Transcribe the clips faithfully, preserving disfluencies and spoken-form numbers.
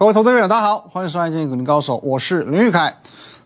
各位投资朋友，大家好，欢迎收看《今日股林高手》，我是林玉凯。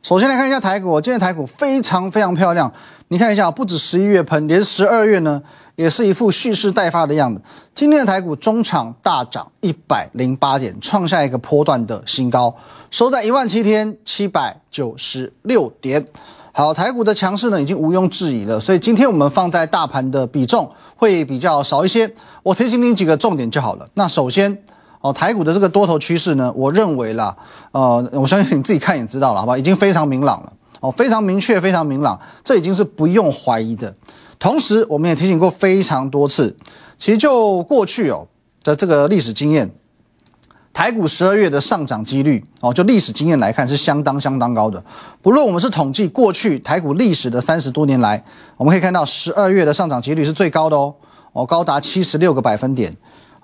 首先来看一下台股，今天台股非常非常漂亮。你看一下，不止十一月喷，连十二月呢也是一副蓄势待发的样子。今天的台股中场大涨一百零八点，创下一个波段的新高，收在一万七千七百九十六点。好，台股的强势呢已经毋庸置疑了，所以今天我们放在大盘的比重会比较少一些。我提醒您几个重点就好了。那首先，哦，台股的这个多头趋势呢，我认为啦，呃，我相信你自己看也知道了，好吧，已经非常明朗了，哦，非常明确，非常明朗，这已经是不用怀疑的。同时，我们也提醒过非常多次，其实就过去哦的这个历史经验，台股十二月的上涨几率哦，就历史经验来看是相当相当高的。不论我们是统计过去台股历史的三十多年来，我们可以看到十二月的上涨几率是最高的哦，哦，高达七十六个百分点。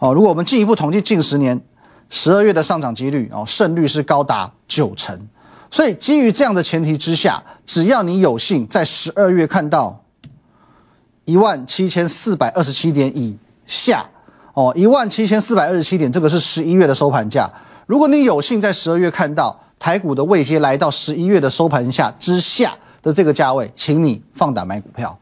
哦，如果我们进一步统计近十年，十二月的上涨几率哦，胜率是高达九成。所以基于这样的前提之下，只要你有幸在十二月看到 一万七千四百二十七点以下哦 ,一万七千四百二十七点，这个是十一月的收盘价。如果你有幸在十二月看到台股的位阶来到十一月的收盘价之下的这个价位，请你放胆买股票。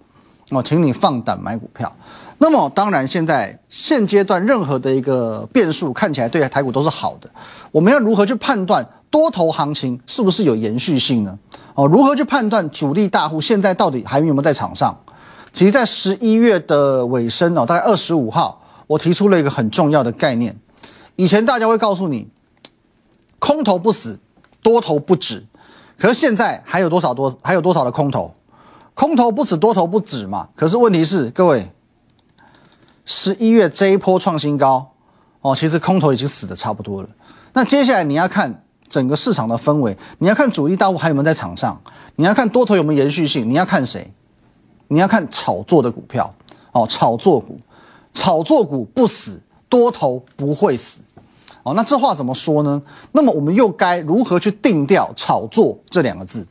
哦，请你放胆买股票。那么当然现在现阶段任何的一个变数看起来对台股都是好的，我们要如何去判断多头行情是不是有延续性呢？哦，如何去判断主力大户现在到底还有没有在场上？其实在十一月的尾声哦，大概二十五号我提出了一个很重要的概念，以前大家会告诉你空头不死多头不止，可是现在还有多少多还有多少的空头？空头不死多头不止嘛，可是问题是各位，十一月这一波创新高哦，其实空头已经死得差不多了。那接下来你要看整个市场的氛围，你要看主力大户还有没有在场上，你要看多头有没有延续性，你要看谁？你要看炒作的股票哦，炒作股，炒作股不死，多头不会死哦。那这话怎么说呢？那么我们又该如何去定调炒作这两个字？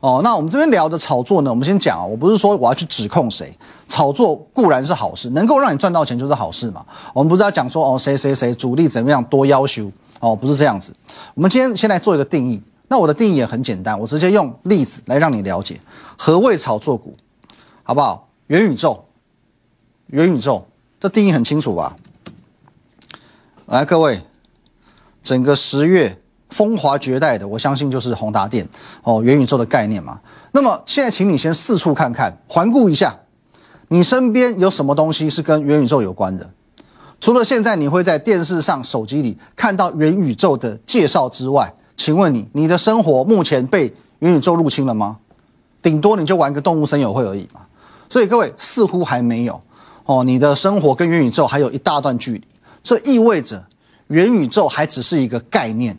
哦，那我们这边聊的炒作呢，我们先讲啊，我不是说我要去指控谁，炒作固然是好事，能够让你赚到钱就是好事嘛。我们不是要讲说哦谁谁谁主力怎么样多要求哦，不是这样子。我们今天先来做一个定义，那我的定义也很简单，我直接用例子来让你了解何谓炒作股，好不好？元宇宙，元宇宙，这定义很清楚吧？来，各位，整个十月。风华绝代的，我相信就是宏达电哦，元宇宙的概念嘛。那么现在，请你先四处看看，环顾一下，你身边有什么东西是跟元宇宙有关的？除了现在你会在电视上、手机里看到元宇宙的介绍之外，请问你，你的生活目前被元宇宙入侵了吗？顶多你就玩个动物森友会而已嘛。所以各位似乎还没有哦，你的生活跟元宇宙还有一大段距离，这意味着元宇宙还只是一个概念。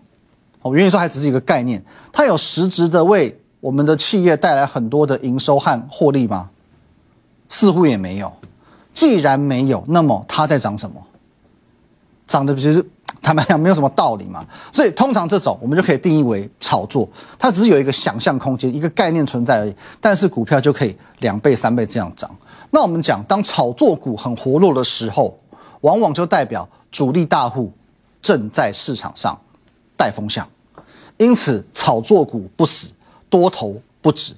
我原来说还只是一个概念，它有实质的为我们的企业带来很多的营收和获利吗？似乎也没有。既然没有，那么它在涨什么？涨的其实坦白讲没有什么道理嘛。所以通常这种我们就可以定义为炒作，它只是有一个想象空间，一个概念存在而已。但是股票就可以两倍、三倍这样涨。那我们讲，当炒作股很活络的时候，往往就代表主力大户正在市场上带风向，因此炒作股不死，多头不止。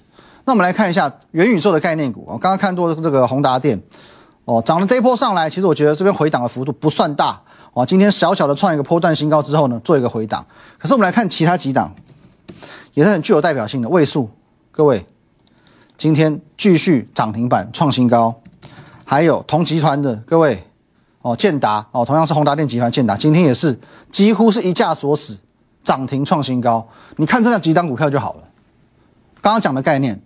那我们来看一下元宇宙的概念股。我刚刚看过这个宏达电，哦，涨了这一波上来，其实我觉得这边回档的幅度不算大哦。今天小小的创一个波段新高之后呢，做一个回档。可是我们来看其他几档，也是很具有代表性的位数。各位，今天继续涨停板创新高，还有同集团的各位哦，建达哦，同样是宏达电集团建达，今天也是几乎是一价锁死。涨停创新高，你看这样几档股票就好了。刚刚讲的概念，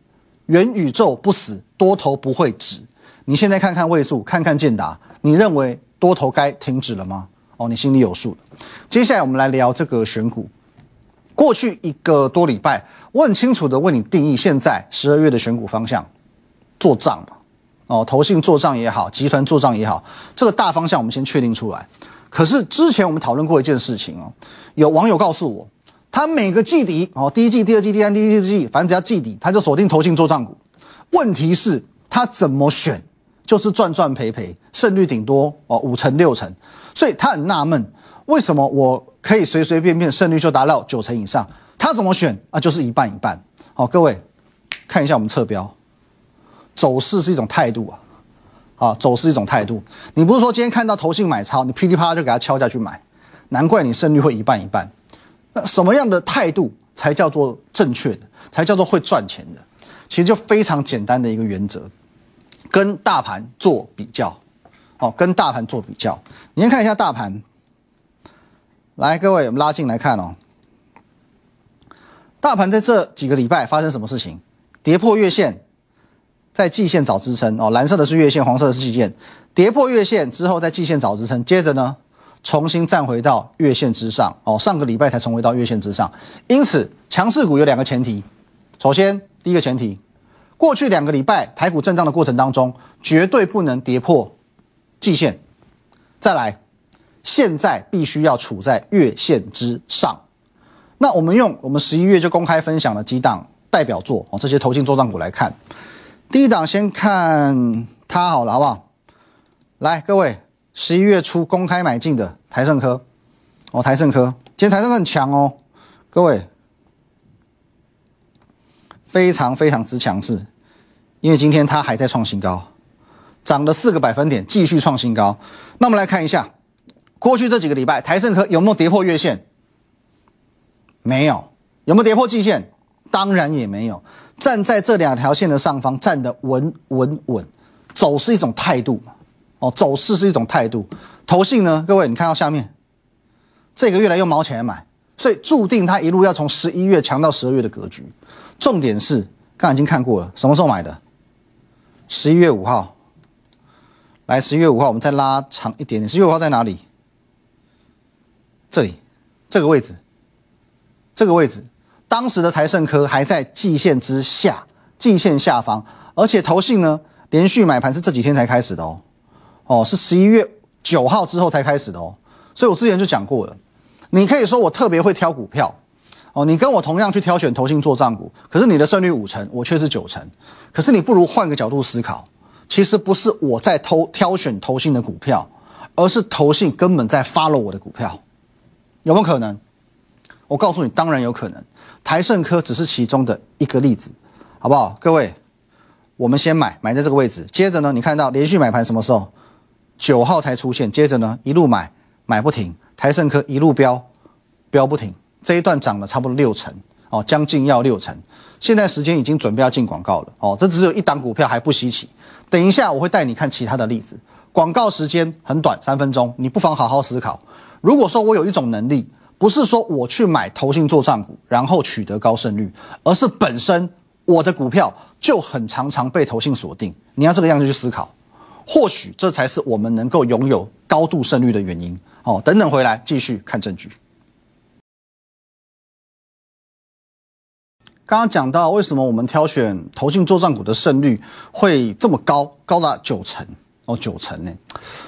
元宇宙不死，多头不会止。你现在看看位数，看看建达，你认为多头该停止了吗？哦，你心里有数了。接下来我们来聊这个选股。过去一个多礼拜，我很清楚的为你定义现在十二月的选股方向，做账嘛，哦，投信做账也好，集团做账也好，这个大方向我们先确定出来。可是之前我们讨论过一件事情哦，有网友告诉我，他每个季底哦，第一季、第二季、第三季、第四季，反正只要季底，他就锁定投信做账股。问题是，他怎么选，就是赚赚赔赔，胜率顶多哦五成六成。所以他很纳闷，为什么我可以随随便便胜率就达到九成以上？他怎么选啊？就是一半一半。好，各位看一下我们侧标，走势是一种态度啊。 啊，走势一种态度。你不是说今天看到投信买超，你噼里啪啦就给它敲下去买，难怪你胜率会一半一半。那什么样的态度才叫做正确的，才叫做会赚钱的？其实就非常简单的一个原则，跟大盘做比较。哦，跟大盘做比较。你先看一下大盘，来，各位，我们拉近来看哦。大盘在这几个礼拜发生什么事情？跌破月线。 在季线找支撑哦，蓝色的是月线，黄色的是季线。跌破月线之后，在季线找支撑，接着呢，重新站回到月线之上哦。上个礼拜才重回到月线之上，因此强势股有两个前提。首先，第一个前提，过去两个礼拜台股震荡的过程当中，绝对不能跌破季线。再来，现在必须要处在月线之上。那我们用我们十一月就公开分享了几档代表作哦，这些投信作战股来看。 第一档先看它好了，好不好？来，各位， 十一月初公开买进的台盛科，哦，台盛科，今天台盛科很强哦，各位，非常非常之强势，因为今天它还在创新高，涨了四个百分点，继续创新高。那我们来看一下，过去这几个礼拜，台盛科有没有跌破月线？没有，有没有跌破季线？当然也没有。 站在这两条线的上方，站得稳稳稳，走是一种态度哦，走势是一种态度。投信呢，各位你看到下面，这个月来用毛钱来买，所以注定它一路要从十一月强到十二月的格局。重点是，刚才已经看过了，什么时候买的？十一月五号，来，十一月五号，我们再拉长一点点。十一月五号在哪里？这里，这个位置，这个位置。 当时的台盛科还在季线之下，季线下方，而且投信呢连续买盘是这几天才开始的哦，哦是十一月九号之后才开始的哦，所以我之前就讲过了，你可以说我特别会挑股票，哦你跟我同样去挑选投信作战股，可是你的胜率五成，我却是九成，可是你不如换个角度思考，其实不是我在偷挑选投信的股票，而是投信根本在 follow 我的股票，有没有可能？我告诉你，当然有可能。 台盛科只是其中的一个例子，好不好？各位，我们先买，买在这个位置。接着呢，你看到连续买盘什么时候？ 九号才出现。接着呢，一路买，买不停。台盛科一路飙，飙不停。这一段涨了差不多六成哦，将近要六成。现在时间已经准备要进广告了哦，这只有一档股票还不稀奇。等一下我会带你看其他的例子。广告时间很短，三分钟，你不妨好好思考。如果说我有一种能力。 不是说我去买投信作战股，然后取得高胜率，而是本身我的股票就很常常被投信锁定。你要这个样子去思考，或许这才是我们能够拥有高度胜率的原因。哦，等等回来继续看证据。刚刚讲到为什么我们挑选投信作战股的胜率会这么高，高达九成。 哦，九成呢？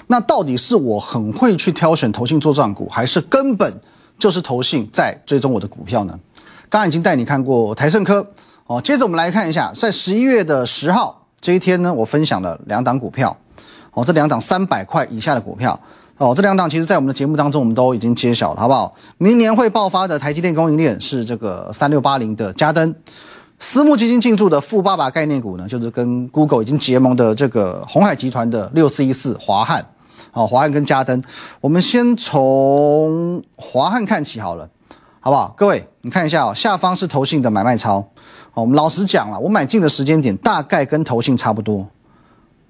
那到底是我很会去挑选投信作战股，还是根本就是投信在追踪我的股票呢？刚刚已经带你看过台盛科哦，接着我们来看一下，在十一月的十号这一天呢，我分享了两档股票哦，这两档三百块以下的股票哦，这两档其实在我们的节目当中我们都已经揭晓了，好不好？明年会爆发的台积电供应链是这个三六八零的家登。 私募基金进驻的富爸爸概念股呢，就是跟 Google 已经结盟的这个鸿海集团的六四一四华汉，哦，华汉跟家登，我们先从华汉看起好了，好不好？各位，你看一下哦，下方是投信的买卖超，哦，我们老实讲了，我买进的时间点大概跟投信差不多，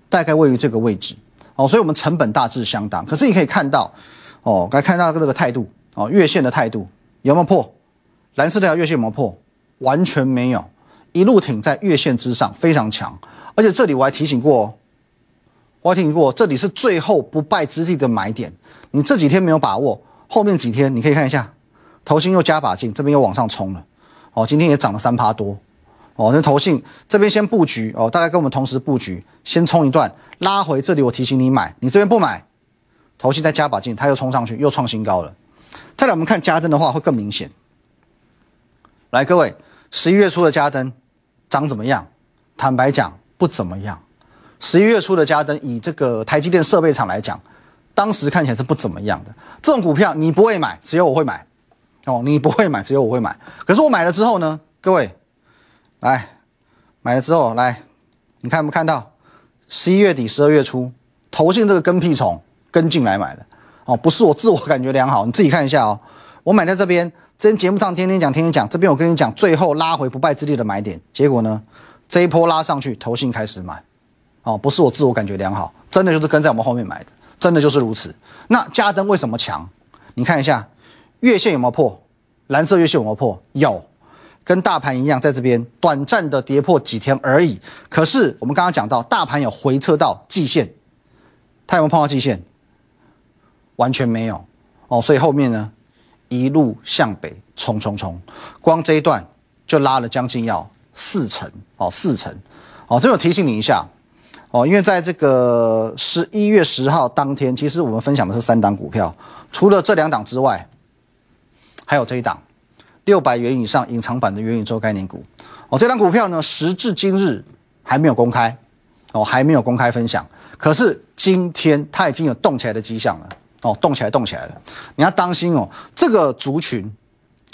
大概位于这个位置，哦，所以我们成本大致相当。可是你可以看到，哦，刚才看到这个态度，哦，月线的态度有没有破？蓝色这条月线有没有破？完全没有。 一路挺在月线之上，非常强。而且这里我还提醒过、哦，我还提醒过，这里是最后不败之地的买点。你这几天没有把握，后面几天你可以看一下，投信又加把劲，这边又往上冲了。哦，今天也涨了三趴多。哦，那投信这边先布局哦，大概跟我们同时布局，先冲一段，拉回这里。我提醒你买，你这边不买，投信再加把劲，它又冲上去，又创新高了。再来我们看家登的话，会更明显。来，各位， 十一月初的家登。 涨怎么样？坦白讲，不怎么样。十一月初的家登，以这个台积电设备厂来讲，当时看起来是不怎么样的。这种股票你不会买，只有我会买。哦，你不会买，只有我会买。可是我买了之后呢，各位，来，买了之后来，你看不看到？ 十一月底、十二月初，投信这个跟屁虫跟进来买的哦，不是我自我感觉良好，你自己看一下哦。我买在这边，之前节目上天天讲、天天讲，这边我跟你讲，最后拉回不败之地的买点，结果呢，这一波拉上去，投信开始买哦，不是我自我感觉良好，真的就是跟在我们后面买的，真的就是如此。那家登为什么强？你看一下月线有没有破？蓝色月线有没有破？有。 跟大盘一样，在这边短暂的跌破几天而已。可是我们刚刚讲到，大盘有回撤到季线，它有没有碰到季线？完全没有哦。所以后面呢，一路向北冲冲冲，光这一段就拉了将近要四成哦，四成哦。这边我提醒你一下哦，因为在这个十一月十号当天，其实我们分享的是三档股票，除了这两档之外，还有这一档。 六百元以上隐藏版的元宇宙概念股，哦，这档股票呢，时至今日还没有公开，哦，还没有公开分享。可是今天它已经有动起来的迹象了，哦，动起来，动起来了。你要当心哦，这个族群，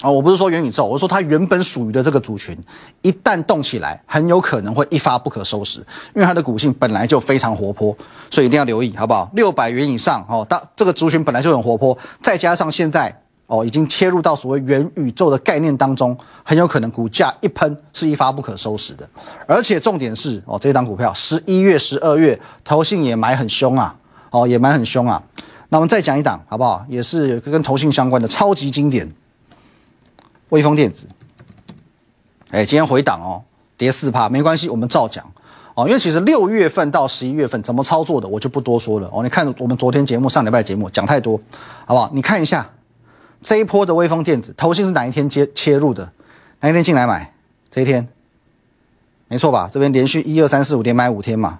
哦，我不是说元宇宙，我是说它原本属于的这个族群，一旦动起来，很有可能会一发不可收拾，因为它的股性本来就非常活泼，所以一定要留意，好不好？ 六百元以上，哦，当这个族群本来就很活泼，再加上现在。 哦，已经切入到所谓元宇宙的概念当中，很有可能股价一喷是一发不可收拾的。而且重点是，哦，这档股票十一月、十二月投信也买很凶啊，哦，也买很凶啊。那我们再讲一档好不好？也是有跟投信相关的超级经典，威锋电子。哎，今天回档哦，跌百分之四，没关系，我们照讲。 哦，因为其实六月份到十一月份怎么操作的，我就不多说了。哦，你看我们昨天节目、上礼拜节目讲太多，好不好？你看一下。 这一波的威锋电子，投信是哪一天接切入的？哪一天进来买？这一天，没错吧？这边连续一二三四五连买五天嘛。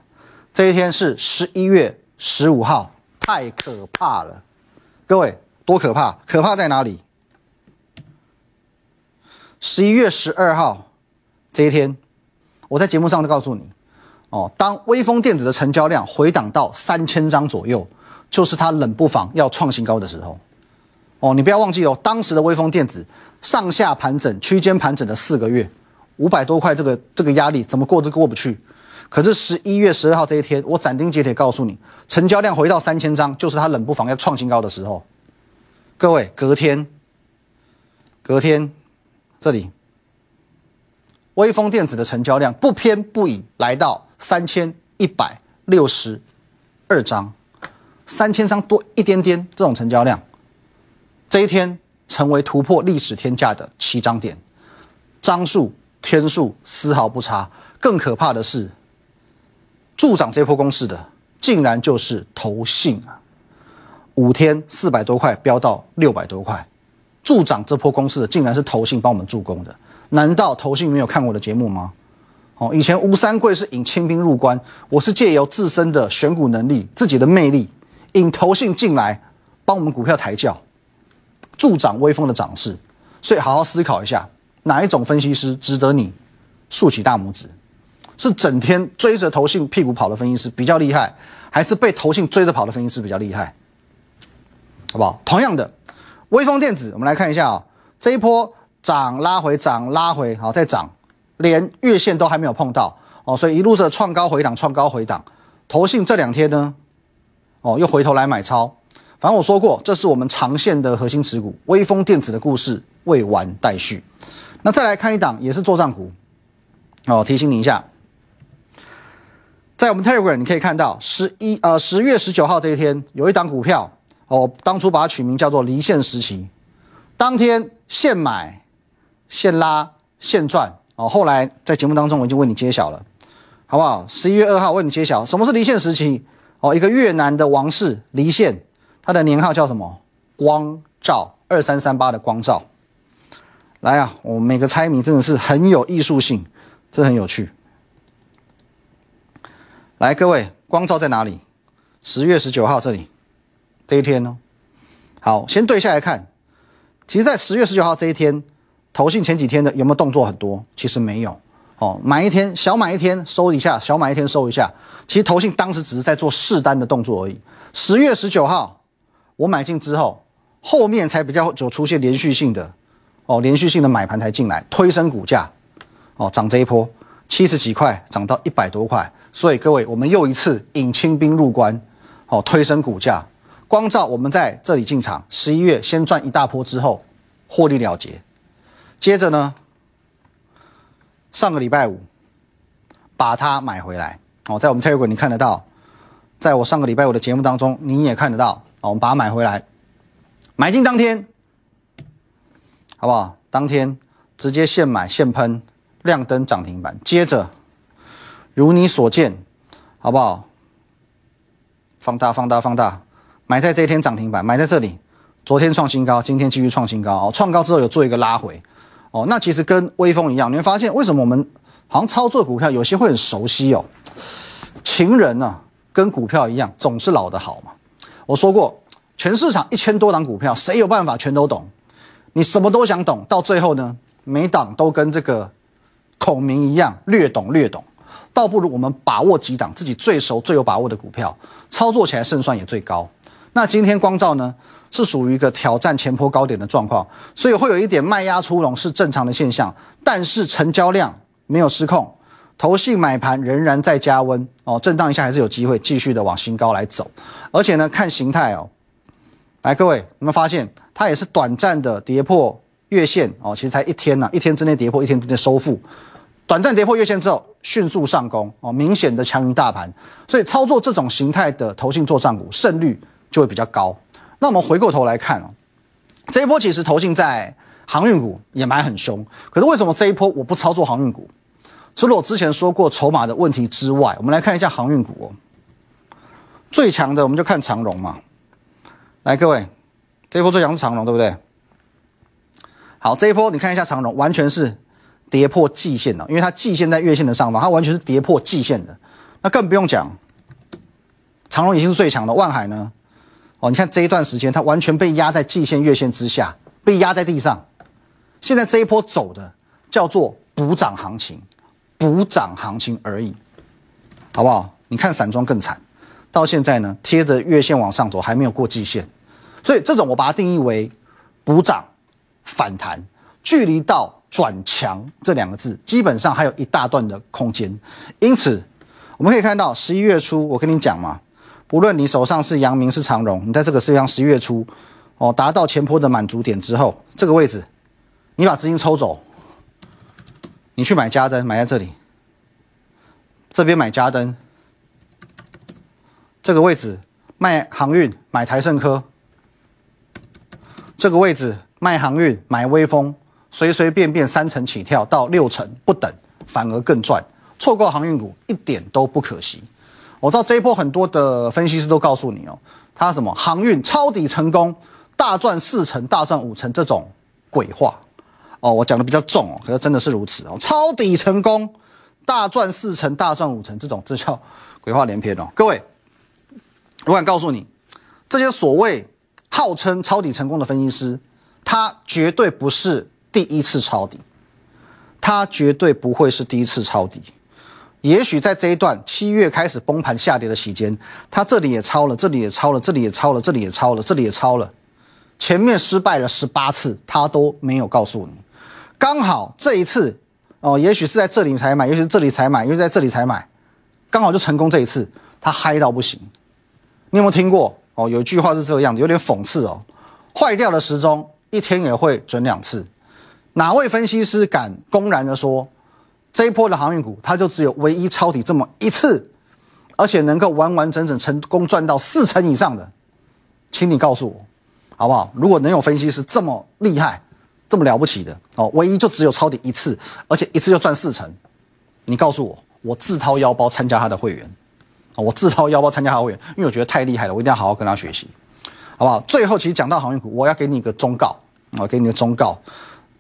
这一天是十一月十五号，太可怕了，各位多可怕！可怕在哪里？ 十一月十二号这一天，我在节目上都告诉你，哦，当威锋电子的成交量回档到三千张左右，就是它冷不防要创新高的时候。 哦，你不要忘记哦，当时的威锋电子上下盘整、区间盘整的四个月，五百多块这个这个压力怎么过都过不去。可是十一月十二号这一天，我斩钉截铁告诉你，成交量回到三千张，就是它冷不防要创新高的时候。各位，隔天，隔天，这里，威锋电子的成交量不偏不倚来到三千一百六十二张，三千张多一点点，这种成交量。 这一天成为突破历史天价的起涨点，张数天数丝毫不差。更可怕的是，助长这波攻势的竟然就是投信啊！五天四百多块飙到六百多块，助长这波攻势的竟然是投信帮我们助攻的。难道投信没有看我的节目吗？哦，以前吴三桂是引清兵入关，我是借由自身的选股能力、自己的魅力，引投信进来帮我们股票抬轿。 助长威锋的涨势，所以好好思考一下，哪一种分析师值得你竖起大拇指？是整天追着投信屁股跑的分析师比较厉害，还是被投信追着跑的分析师比较厉害？好不好？同样的，威锋电子，我们来看一下啊、哦，这一波涨拉回，涨拉回，好再涨，连月线都还没有碰到哦，所以一路的创高回档，创高回档，投信这两天呢，哦又回头来买超。 反正我说过，这是我们长线的核心持股，威锋电子的故事未完待续。那再来看一档，也是作战股哦。提醒你一下，在我们 Telegram 你可以看到，十一呃十月十九号这一天，有一档股票哦，当初把它取名叫做“离线时期”，当天现买、现拉、现赚哦。后来在节目当中我已经为你揭晓了，好不好？十一月二号为你揭晓什么是离线时期哦，一个越南的王室离线。 它的年号叫什么？光照二三三八的光照。来啊，我们每个猜谜真的是很有艺术性，这很有趣。来，各位，光照在哪里？ 十月十九号这里，这一天哦。好，先对下来看。其实，在十月十九号这一天，投信前几天的有没有动作很多？其实没有哦，买一天小买一天收一下，小买一天收一下。其实投信当时只是在做试单的动作而已。十月十九号我买进之后，后面才比较有出现连续性的哦，连续性的买盘才进来，推升股价哦，涨这一波七十几块涨到一百多块，所以各位，我们又一次引清兵入关哦，推升股价。光照我们在这里进场， 十一月先赚一大波之后获利了结，接着呢，上个礼拜五把它买回来哦，在我们 Telegram 你看得到，在我上个礼拜五的节目当中你也看得到哦，我们把它买回来，买进当天。好不好？当天直接现买现喷，亮灯涨停板。接着，如你所见，好不好？放大、放大、放大，买在这一天涨停板，买在这里。昨天创新高，今天继续创新高哦。创高之后有做一个拉回哦。那其实跟微风一样，你会发现为什么我们好像操作股票有些会很熟悉哦。情人呢、啊，跟股票一样，总是老的好嘛。我说过，全市场一千多档股票，谁有办法全都懂？你什么都想懂，到最后呢，每档都跟这个孔明一样，略懂略懂，倒不如我们把握几档自己最熟、最有把握的股票，操作起来胜算也最高。那今天光照呢，是属于一个挑战前波高点的状况，所以会有一点卖压出笼是正常的现象，但是成交量没有失控，投信买盘仍然在加温哦，震荡一下还是有机会继续的往新高来走，而且呢，看形态哦。来，各位，你们发现它也是短暂的跌破月线哦，其实才一天呐、啊，一天之内跌破，一天之内收复，短暂跌破月线之后迅速上攻哦，明显的强于大盘，所以操作这种形态的投信作战股胜率就会比较高。那我们回过头来看哦，这一波其实投信在航运股也买很凶，可是为什么这一波我不操作航运股？除了我之前说过筹码的问题之外，我们来看一下航运股哦，最强的我们就看长荣嘛。来，各位，这一波最强是长荣，对不对？好，这一波你看一下长荣，完全是跌破季线的，因为它季线在月线的上方，它完全是跌破季线的。那更不用讲，长荣已经是最强的。万海呢？哦，你看这一段时间它完全被压在季线、月线之下，被压在地上。现在这一波走的叫做补涨行情，补涨行情而已，好不好？你看散装更惨。到现在呢，贴着月线往上走，还没有过季线，所以这种我把它定义为补涨反弹，距离到转强这两个字，基本上还有一大段的空间。因此，我们可以看到十一月初，我跟你讲嘛，不论你手上是阳明是长荣，你在这个市场十一月初哦，达到前波的满足点之后，这个位置，你把资金抽走，你去买家登，买在这里，这边买家登。这个位置卖航运买台盛科，这个位置卖航运买威风，随随便便三成起跳到六成不等，反而更赚。错过航运股一点都不可惜。我知道这一波很多的分析师都告诉你哦，他什么航运抄底成功，大赚四成、大赚五成这种鬼话哦，我讲的比较重哦，可是真的是如此哦，抄底成功，大赚四成、大赚五成这种，这叫鬼话连篇哦，各位。我敢告诉你，这些所谓号称抄底成功的分析师，他绝对不是第一次抄底，他绝对不会是第一次抄底。也许在这一段七月开始崩盘下跌的期间，他这里也抄了，这里也抄了，这里也抄了，这里也抄了，这里也抄了，前面失败了十八次，他都没有告诉你。刚好这一次哦，也许是在这里才买，也许是这里才买，也许是在这里才买，刚好就成功这一次，他嗨到不行。你有没有听过哦？有一句话是这样的，有点讽刺哦。坏掉的时钟一天也会准两次。哪位分析师敢公然的说，这一波的航运股它就只有唯一抄底这么一次，而且能够完完整整成功赚到四成以上的，请你告诉我，好不好？如果能有分析师这么厉害、这么了不起的哦，唯一就只有抄底一次，而且一次就赚四成，你告诉我，我自掏腰包参加他的会员。我自掏腰包参加他会员，因为我觉得太厉害了，我一定要好好跟他学习，好不好？最后，其实讲到航运股，我要给你一个忠告，我给你个忠告，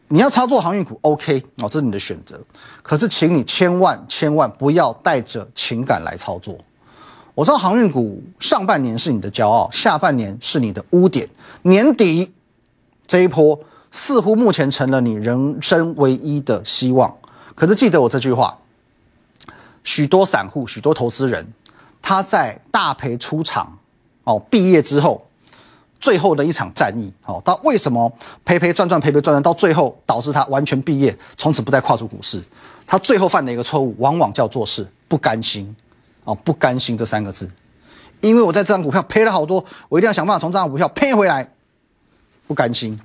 你要操作航运股 ，OK， 哦，这是你的选择。可是，请你千万千万不要带着情感来操作。我知道航运股上半年是你的骄傲，下半年是你的污点，年底这一波似乎目前成了你人生唯一的希望。可是，记得我这句话，许多散户，许多投资人。他在大赔出场哦，毕业之后最后的一场战役。哦，他为什么赔赔赚赚赔赔赚赚，到最后导致他完全毕业，从此不再跨足股市？他最后犯的一个错误，往往叫做是不甘心。哦，不甘心这三个字，因为我在这张股票赔了好多，我一定要想办法从这张股票赔回来。不甘心。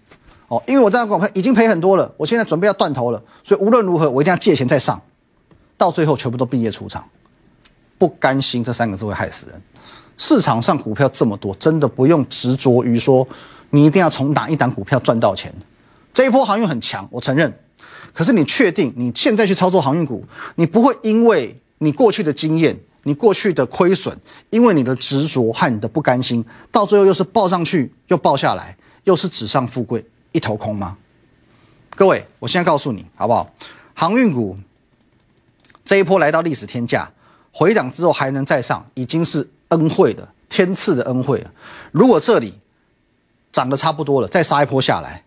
哦，因为我这张股票已经赔很多了，我现在准备要断头了，所以无论如何我一定要借钱再上，到最后全部都毕业出场。不甘心这三个字会害死人。市场上股票这么多，真的不用执着于说你一定要从哪一档股票赚到钱。这一波航运很强，我承认，可是你确定你现在去操作航运股，你不会因为你过去的经验，你过去的亏损，因为你的执着和你的不甘心，到最后又是抱上去又抱下来，又是纸上富贵一头空吗？各位，我现在告诉你好不好，航运股这一波来到历史天价，回档之后还能再上，已经是恩惠的天赐的恩惠了。如果这里涨得差不多了，再杀一波下来，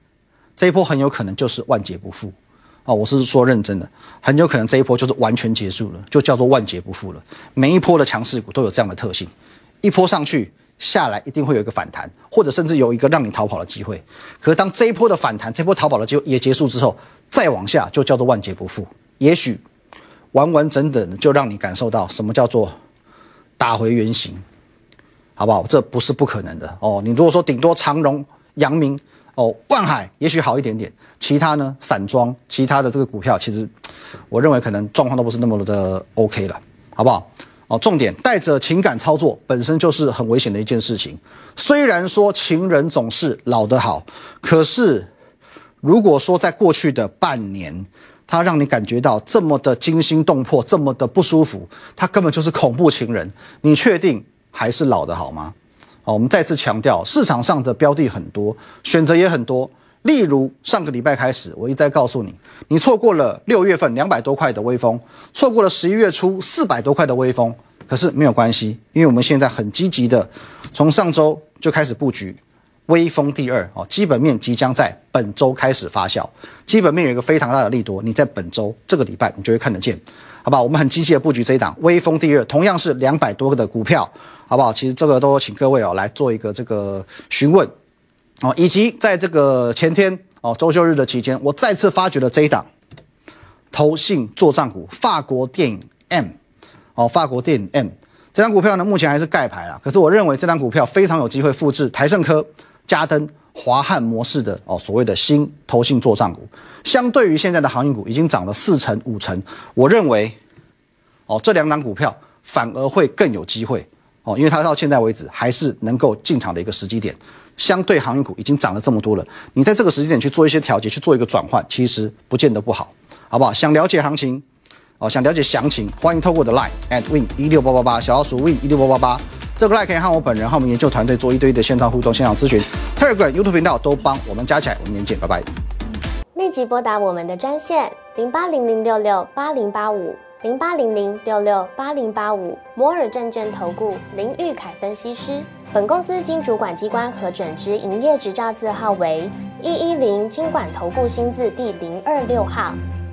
这一波很有可能就是万劫不复。哦，我是说认真的，很有可能这一波就是完全结束了，就叫做万劫不复了。每一波的强势股都有这样的特性，一波上去下来一定会有一个反弹，或者甚至有一个让你逃跑的机会。可是当这一波的反弹，这波逃跑的机会也结束之后，再往下就叫做万劫不复。也许完完整整的就让你感受到什么叫做打回原形，好不好？这不是不可能的哦。你如果说顶多长荣、阳明、哦，万海也许好一点点，其他呢，散装，其他的这个股票，其实我认为可能状况都不是那么的 OK 了，好不好？哦，重点带着情感操作本身就是很危险的一件事情。虽然说情人总是老得好，可是如果说在过去的半年，它让你感觉到这么的惊心动魄，这么的不舒服，它根本就是恐怖情人。你确定还是老得好吗？好，我们再次强调，市场上的标的很多，选择也很多。例如上个礼拜开始，我一再告诉你，你错过了六月份两百多块的微风，错过了十一月初四百多块的微风，可是没有关系，因为我们现在很积极的，从上周就开始布局微风第二，基本面即将在本周开始发酵，基本面有一个非常大的利多，你在本周这个礼拜你就会看得见，好不好？我们很积极的布局这一档微风第二，同样是两百多个的股票，好不好？其实这个都请各位哦来做一个这个询问哦，以及在这个前天哦周休日的期间，我再次发掘了这一档投信作战股法国电影 M 哦，法国电影 M 这张股票呢，目前还是盖牌啦，可是我认为这张股票非常有机会复制台盛科、加登、华汉模式的哦，所谓的新投信作战股，相对于现在的航运股已经涨了四成五成，我认为哦这两档股票反而会更有机会哦，因为它到现在为止还是能够进场的一个时机点，相对航运股已经涨了这么多了，你在这个时机点去做一些调节，去做一个转换，其实不见得不好，好不好？想了解行情哦，想了解详情，欢迎透过我的 line at win 一六八八八，小老鼠 win 一六八八八。这个 like 可以和我本人和我们研究团队做一对一的线上互动、线上咨询 ，Telegram、YouTube 频道都帮我们加起来，我们明天见，拜拜。立即拨打我们的专线零八零零六六八零八五零八零零六六八零八五摩尔证券投顾林玉凯分析师。本公司经主管机关核准之营业执照字号为一一零金管投顾新字第零二六号。